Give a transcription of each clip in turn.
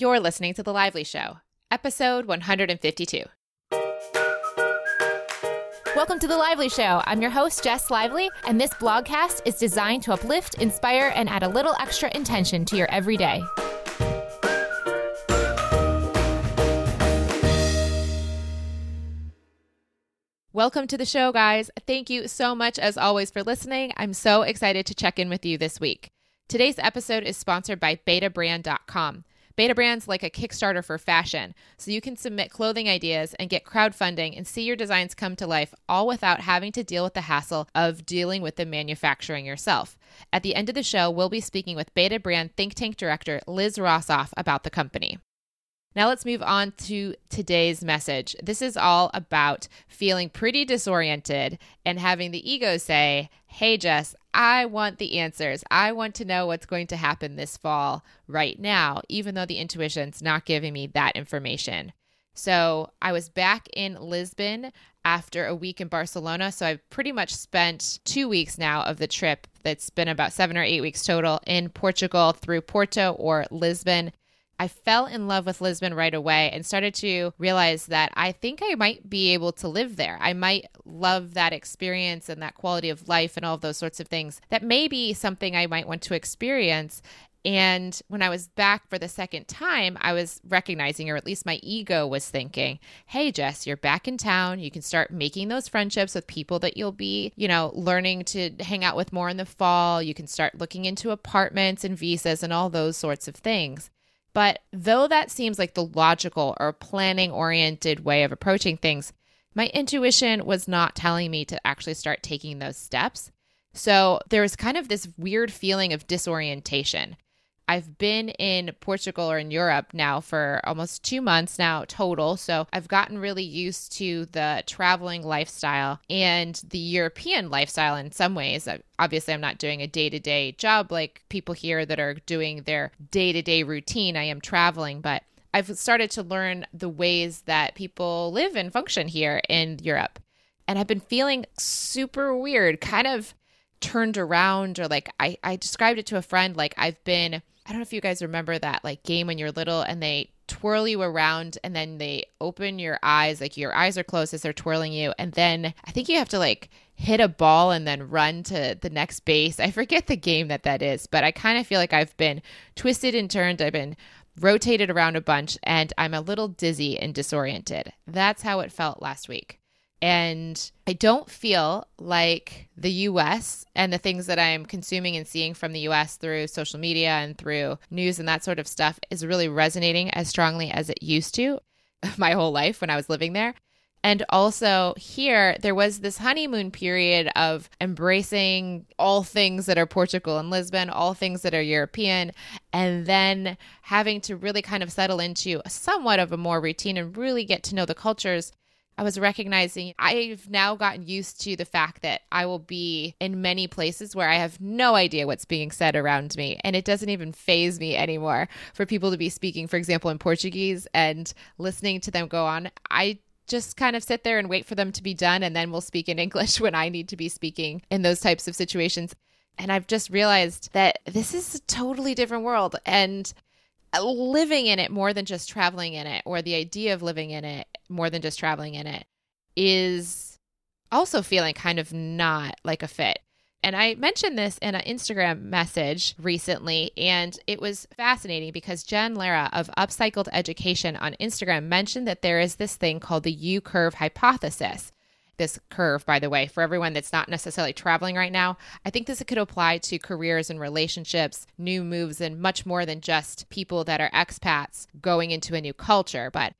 You're listening to The Lively Show, episode 152. Welcome to The Lively Show. I'm your host, Jess Lively, and this blogcast is designed to uplift, inspire, and add a little extra intention to your everyday. Welcome to the show, guys. Thank you so much, as always, for listening. I'm so excited to check in with you this week. Today's episode is sponsored by Betabrand.com. Betabrand's like a Kickstarter for fashion, so you can submit clothing ideas and get crowdfunding and see your designs come to life, all without having to deal with the hassle of dealing with the manufacturing yourself. At the end of the show, we'll be speaking with Betabrand Think Tank Director Liz Rosoff about the company. Now let's move on to today's message. This is all about feeling pretty disoriented and having the ego say, hey, Jess, I want the answers. I want to know what's going to happen this fall right now, even though the intuition's not giving me that information. So I was back in Lisbon after a week in Barcelona. So I've pretty much spent 2 weeks now of the trip that's been about 7 or 8 weeks total in Portugal through Porto or Lisbon. I fell in love with Lisbon right away and started to realize that I think I might be able to live there. I might love that experience and that quality of life and all of those sorts of things. That may be something I might want to experience. And when I was back for the second time, I was recognizing, or at least my ego was thinking, hey, Jess, you're back in town. You can start making those friendships with people that you'll be, learning to hang out with more in the fall. You can start looking into apartments and visas and all those sorts of things. But though that seems like the logical or planning-oriented way of approaching things, my intuition was not telling me to actually start taking those steps. So there was kind of this weird feeling of disorientation. I've been in Portugal or in Europe now for almost 2 months now total. So I've gotten really used to the traveling lifestyle and the European lifestyle in some ways. Obviously, I'm not doing a day-to-day job like people here that are doing their day-to-day routine. I am traveling, but I've started to learn the ways that people live and function here in Europe. And I've been feeling super weird, kind of turned around, or like I described it to a friend, like I've been, I don't know if you guys remember that like game when you're little and they twirl you around and then they open your eyes, like your eyes are closed as they're twirling you. And then I think you have to like hit a ball and then run to the next base. I forget the game that is, but I kind of feel like I've been twisted and turned. I've been rotated around a bunch and I'm a little dizzy and disoriented. That's how it felt last week. And I don't feel like the U.S. and the things that I'm consuming and seeing from the U.S. through social media and through news and that sort of stuff is really resonating as strongly as it used to my whole life when I was living there. And also here, there was this honeymoon period of embracing all things that are Portugal and Lisbon, all things that are European, and then having to really kind of settle into somewhat of a more routine and really get to know the cultures. I was recognizing I've now gotten used to the fact that I will be in many places where I have no idea what's being said around me. And it doesn't even faze me anymore for people to be speaking, for example, in Portuguese and listening to them go on. I just kind of sit there and wait for them to be done. And then we'll speak in English when I need to be speaking in those types of situations. And I've just realized that this is a totally different world. And living in it more than just traveling in it, or the idea of living in it more than just traveling in it, is also feeling kind of not like a fit. And I mentioned this in an Instagram message recently, and it was fascinating because Jen Lara of Upcycled Education on Instagram mentioned that there is this thing called the U-curve hypothesis. This curve, by the way, for everyone that's not necessarily traveling right now, I think this could apply to careers and relationships, new moves, and much more than just people that are expats going into a new culture. But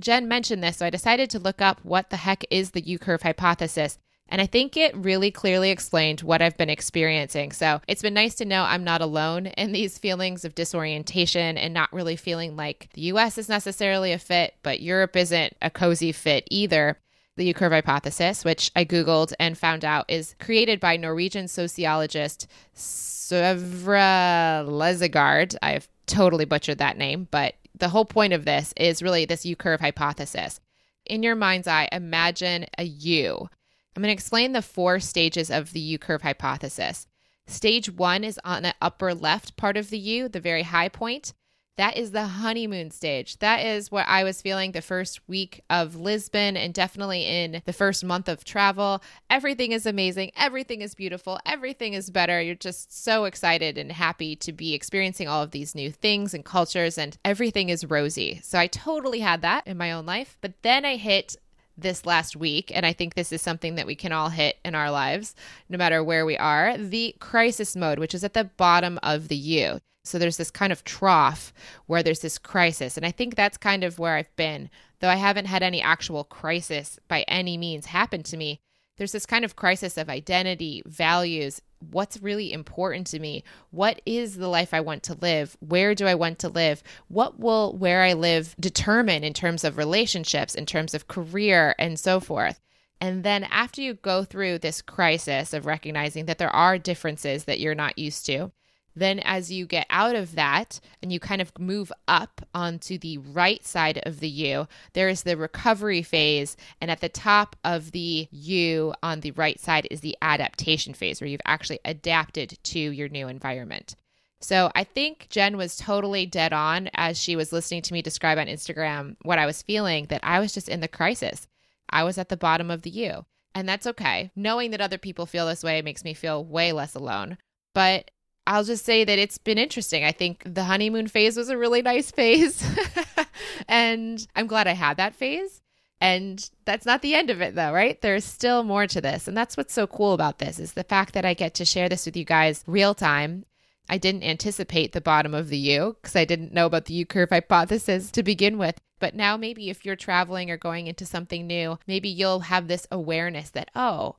Jen mentioned this, so I decided to look up what the heck is the U-curve hypothesis. And I think it really clearly explained what I've been experiencing. So it's been nice to know I'm not alone in these feelings of disorientation and not really feeling like the US is necessarily a fit, but Europe isn't a cozy fit either. The U-curve hypothesis, which I Googled and found out is created by Norwegian sociologist Sverre Lysgaard. I've totally butchered that name, but the whole point of this is really this U-curve hypothesis. In your mind's eye, imagine a U. I'm going to explain the four stages of the U-curve hypothesis. Stage 1 is on the upper left part of the U, the very high point. That is the honeymoon stage. That is what I was feeling the first week of Lisbon and definitely in the first month of travel. Everything is amazing. Everything is beautiful. Everything is better. You're just so excited and happy to be experiencing all of these new things and cultures, and everything is rosy. So I totally had that in my own life. But then I hit this last week, and I think this is something that we can all hit in our lives, no matter where we are, the crisis mode, which is at the bottom of the U. So there's this kind of trough where there's this crisis. And I think that's kind of where I've been, though I haven't had any actual crisis by any means happen to me. There's this kind of crisis of identity, values, what's really important to me? What is the life I want to live? Where do I want to live? What will where I live determine in terms of relationships, in terms of career, and so forth? And then after you go through this crisis of recognizing that there are differences that you're not used to, then as you get out of that and you kind of move up onto the right side of the U, there is the recovery phase. And at the top of the U on the right side is the adaptation phase, where you've actually adapted to your new environment. So I think Jen was totally dead on as she was listening to me describe on Instagram what I was feeling, that I was just in the crisis. I was at the bottom of the U. And that's okay. Knowing that other people feel this way makes me feel way less alone. But I'll just say that it's been interesting. I think the honeymoon phase was a really nice phase and I'm glad I had that phase. And that's not the end of it though, right? There's still more to this. And that's what's so cool about this is the fact that I get to share this with you guys real time. I didn't anticipate the bottom of the U because I didn't know about the U-curve hypothesis to begin with. But now maybe if you're traveling or going into something new, maybe you'll have this awareness that, oh,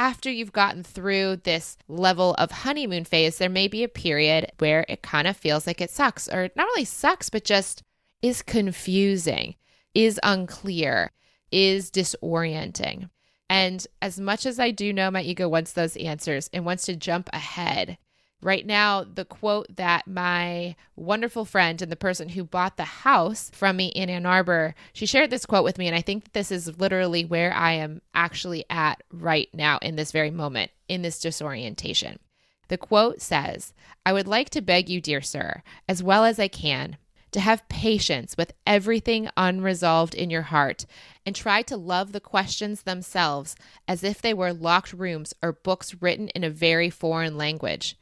after you've gotten through this level of honeymoon phase, there may be a period where it kind of feels like it sucks, or not really sucks, but just is confusing, is unclear, is disorienting. And as much as I do know my ego wants those answers and wants to jump ahead, right now, the quote that my wonderful friend and the person who bought the house from me in Ann Arbor, she shared this quote with me. And I think that this is literally where I am actually at right now in this very moment, in this disorientation. The quote says, "I would like to beg you, dear sir, as well as I can, to have patience with everything unresolved in your heart and try to love the questions themselves as if they were locked rooms or books written in a very foreign language.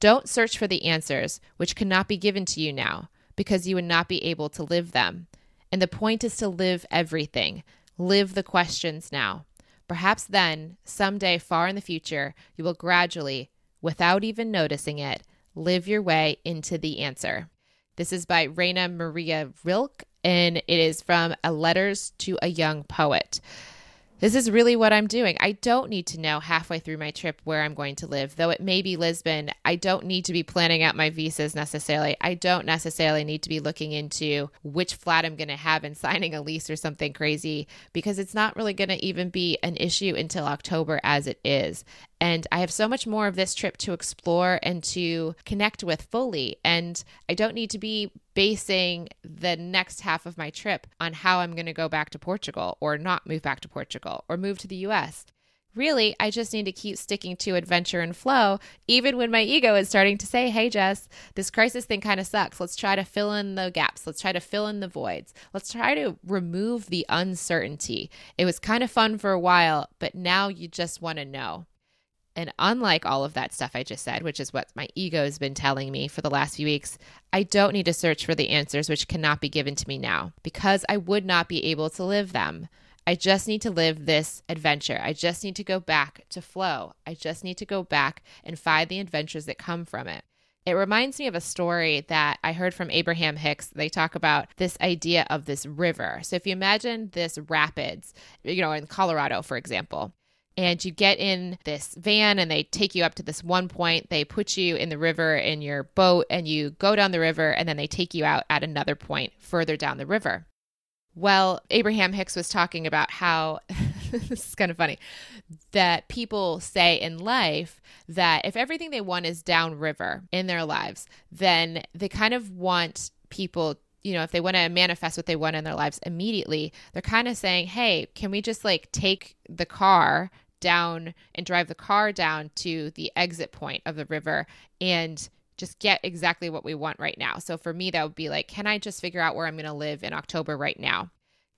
Don't search for the answers, which cannot be given to you now, because you would not be able to live them. And the point is to live everything. Live the questions now. Perhaps then, someday far in the future, you will gradually, without even noticing it, live your way into the answer." This is by Rainer Maria Rilke, and it is from a Letters to a Young Poet. This is really what I'm doing. I don't need to know halfway through my trip where I'm going to live, though it may be Lisbon. I don't need to be planning out my visas necessarily. I don't necessarily need to be looking into which flat I'm going to have and signing a lease or something crazy, because it's not really going to even be an issue until October as it is. And I have so much more of this trip to explore and to connect with fully. And I don't need to be basing the next half of my trip on how I'm going to go back to Portugal or not move back to Portugal or move to the US. Really, I just need to keep sticking to adventure and flow, even when my ego is starting to say, hey, Jess, this crisis thing kind of sucks. Let's try to fill in the gaps. Let's try to fill in the voids. Let's try to remove the uncertainty. It was kind of fun for a while, but now you just want to know. And unlike all of that stuff I just said, which is what my ego has been telling me for the last few weeks, I don't need to search for the answers which cannot be given to me now, because I would not be able to live them. I just need to live this adventure. I just need to go back to flow. I just need to go back and find the adventures that come from it. It reminds me of a story that I heard from Abraham Hicks. They talk about this idea of this river. So if you imagine this rapids, you know, in Colorado, for example, and you get in this van and they take you up to this one point. They put you in the river in your boat and you go down the river, and then they take you out at another point further down the river. Well, Abraham Hicks was talking about how, this is kind of funny, that people say in life that if everything they want is downriver in their lives, then they kind of want people, you know, if they want to manifest what they want in their lives immediately, they're kind of saying, hey, can we just like take the car down and drive the car down to the exit point of the river and just get exactly what we want right now. So for me, that would be like, can I just figure out where I'm going to live in October right now?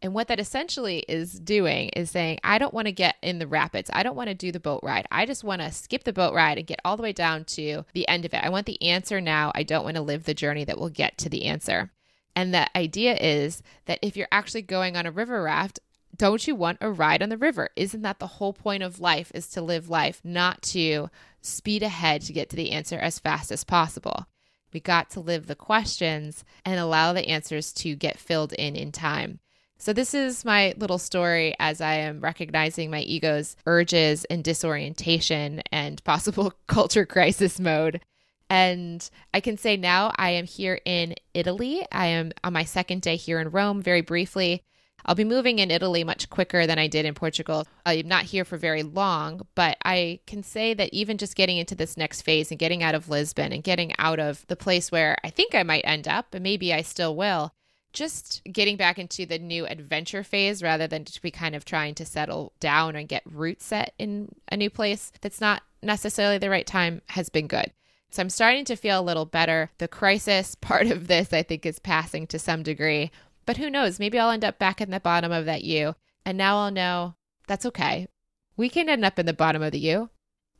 And what that essentially is doing is saying, I don't want to get in the rapids. I don't want to do the boat ride. I just want to skip the boat ride and get all the way down to the end of it. I want the answer now. I don't want to live the journey that will get to the answer. And the idea is that if you're actually going on a river raft, don't you want a ride on the river? Isn't that the whole point of life, is to live life, not to speed ahead to get to the answer as fast as possible? We got to live the questions and allow the answers to get filled in time. So this is my little story as I am recognizing my ego's urges and disorientation and possible culture crisis mode. And I can say now I am here in Italy. I am on my second day here in Rome, very briefly. I'll be moving in Italy much quicker than I did in Portugal. I'm not here for very long, but I can say that even just getting into this next phase and getting out of Lisbon and getting out of the place where I think I might end up, and maybe I still will, just getting back into the new adventure phase rather than just be kind of trying to settle down and get roots set in a new place that's not necessarily the right time has been good. So I'm starting to feel a little better. The crisis part of this, I think, is passing to some degree, but who knows? Maybe I'll end up back in the bottom of that U, and now I'll know that's okay. We can end up in the bottom of the U.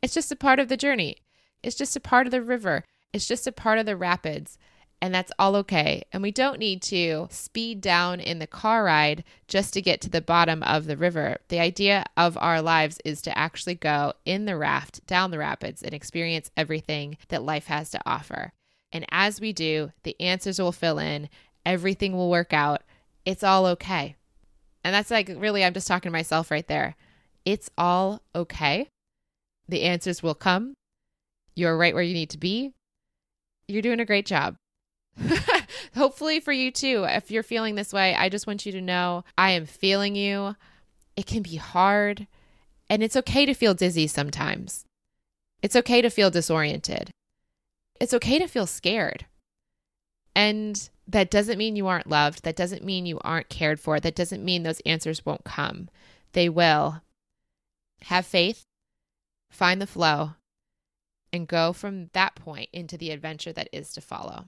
It's just a part of the journey. It's just a part of the river. It's just a part of the rapids. And that's all okay. And we don't need to speed down in the car ride just to get to the bottom of the river. The idea of our lives is to actually go in the raft, down the rapids, and experience everything that life has to offer. And as we do, the answers will fill in. Everything will work out. It's all okay. And that's like, really, I'm just talking to myself right there. It's all okay. The answers will come. You're right where you need to be. You're doing a great job. Hopefully for you too, if you're feeling this way, I just want you to know I am feeling you. It can be hard, and it's okay to feel dizzy sometimes. It's okay to feel disoriented. It's okay to feel scared. And that doesn't mean you aren't loved. That doesn't mean you aren't cared for. That doesn't mean those answers won't come. They will. Have faith, find the flow, and go from that point into the adventure that is to follow.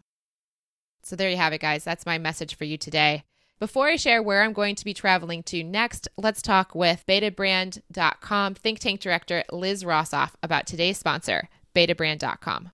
So there you have it, guys. That's my message for you today. Before I share where I'm going to be traveling to next, let's talk with Betabrand.com think tank director Liz Rosoff about today's sponsor, Betabrand.com.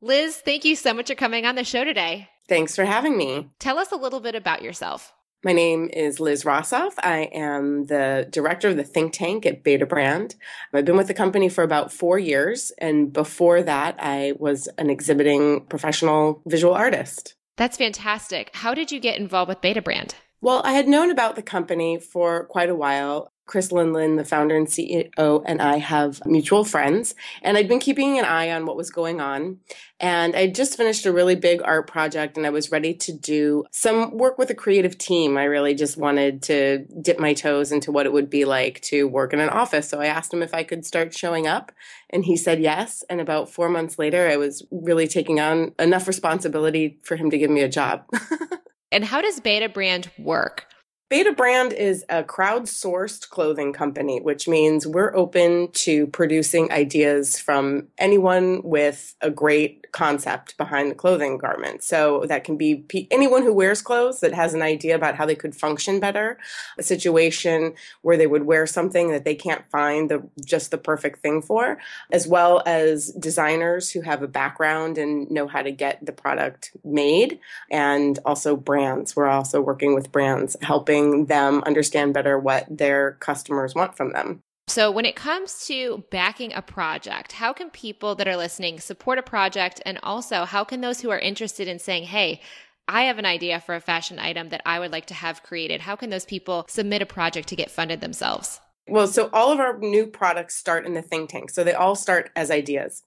Liz, thank you so much for coming on the show today. Thanks for having me. Tell us a little bit about yourself. My name is Liz Rosoff. I am the director of the think tank at Betabrand. I've been with the company for about 4 years. And before that, I was an exhibiting professional visual artist. That's fantastic. How did you get involved with Betabrand? Well, I had known about the company for quite a while. Chris Lindlin, the founder and CEO, and I have mutual friends, and I'd been keeping an eye on what was going on. And I just finished a really big art project, and I was ready to do some work with a creative team. I really just wanted to dip my toes into what it would be like to work in an office. So I asked him if I could start showing up, and he said yes. And about 4 months later, I was really taking on enough responsibility for him to give me a job. And how does Betabrand work? Betabrand is a crowdsourced clothing company, which means we're open to producing ideas from anyone with a great concept behind the clothing garment. So that can be anyone who wears clothes that has an idea about how they could function better, a situation where they would wear something that they can't find just the perfect thing for, as well as designers who have a background and know how to get the product made, and also brands. We're also working with brands, helping them understand better what their customers want from them. So when it comes to backing a project, how can people that are listening support a project? And also, how can those who are interested in saying, hey, I have an idea for a fashion item that I would like to have created, how can those people submit a project to get funded themselves? Well, so all of our new products start in the think tank. So they all start as ideas.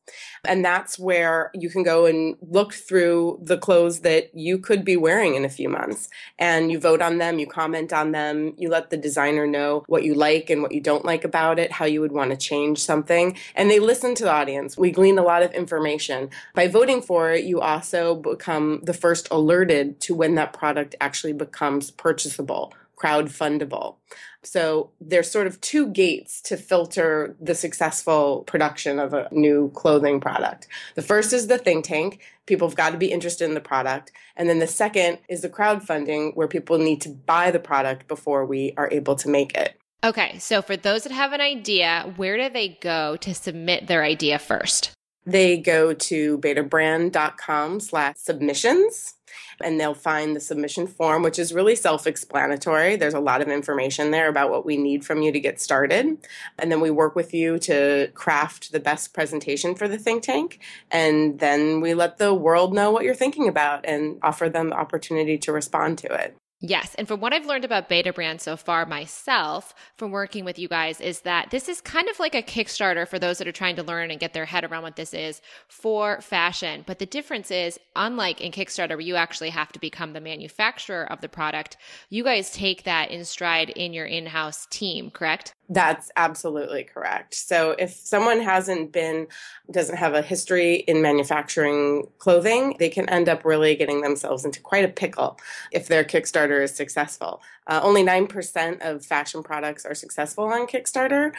And that's where you can go and look through the clothes that you could be wearing in a few months. And you vote on them, you comment on them, you let the designer know what you like and what you don't like about it, how you would want to change something. And they listen to the audience. We glean a lot of information. By voting for it, you also become the first alerted to when that product actually becomes purchasable crowdfundable. So there's sort of two gates to filter the successful production of a new clothing product. The first is the think tank. People have got to be interested in the product. And then the second is the crowdfunding, where people need to buy the product before we are able to make it. Okay, so for those that have an idea, where do they go to submit their idea first? They go to betabrand.com/submissions, and they'll find the submission form, which is really self-explanatory. There's a lot of information there about what we need from you to get started. And then we work with you to craft the best presentation for the think tank. And then we let the world know what you're thinking about and offer them the opportunity to respond to it. Yes. And from what I've learned about Betabrand so far myself from working with you guys is that this is kind of like a Kickstarter for those that are trying to learn and get their head around what this is for fashion. But the difference is, unlike in Kickstarter, where you actually have to become the manufacturer of the product, you guys take that in stride in your in-house team, correct? That's absolutely correct. So if someone doesn't have a history in manufacturing clothing, they can end up really getting themselves into quite a pickle if their Kickstarter is successful. Only 9% of fashion products are successful on Kickstarter.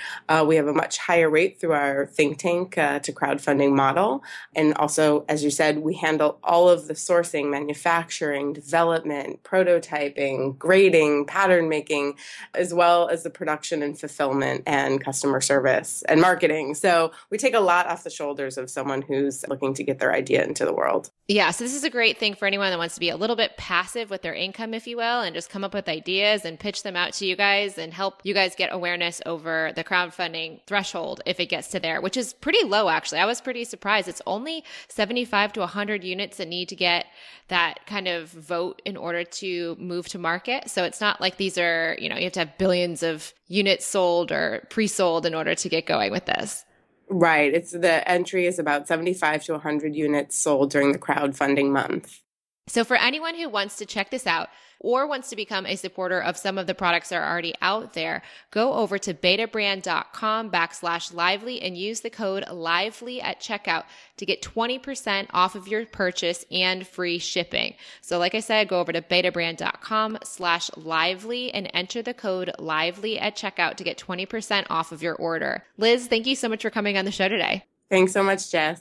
We have a much higher rate through our think tank to crowdfunding model. And also, as you said, we handle all of the sourcing, manufacturing, development, prototyping, grading, pattern making, as well as the production and fulfillment and customer service and marketing. So we take a lot off the shoulders of someone who's looking to get their idea into the world. Yeah. So this is a great thing for anyone that wants to be a little bit passive with their income, if you will, and just come up with ideas and pitch them out to you guys and help you guys get awareness over the crowdfunding threshold if it gets to there, which is pretty low, actually. I was pretty surprised. It's only 75 to 100 units that need to get that kind of vote in order to move to market. So it's not like these are, you have to have billions of units sold or pre-sold in order to get going with this. Right. The entry is about 75 to 100 units sold during the crowdfunding month. So for anyone who wants to check this out or wants to become a supporter of some of the products that are already out there, go over to betabrand.com/lively and use the code lively at checkout to get 20% off of your purchase and free shipping. So like I said, go over to betabrand.com/lively and enter the code lively at checkout to get 20% off of your order. Liz, thank you so much for coming on the show today. Thanks so much, Jess.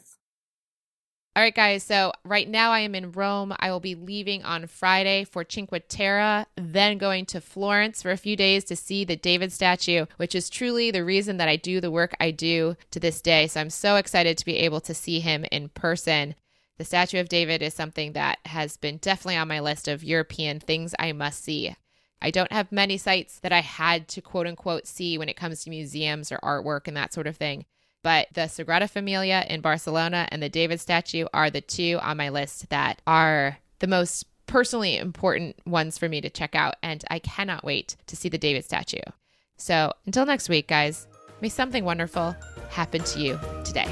All right, guys, so right now I am in Rome. I will be leaving on Friday for Cinque Terre, then going to Florence for a few days to see the David statue, which is truly the reason that I do the work I do to this day. So I'm so excited to be able to see him in person. The statue of David is something that has been definitely on my list of European things I must see. I don't have many sites that I had to quote unquote see when it comes to museums or artwork and that sort of thing. But the Sagrada Familia in Barcelona and the David statue are the two on my list that are the most personally important ones for me to check out. And I cannot wait to see the David statue. So until next week, guys, may something wonderful happen to you today.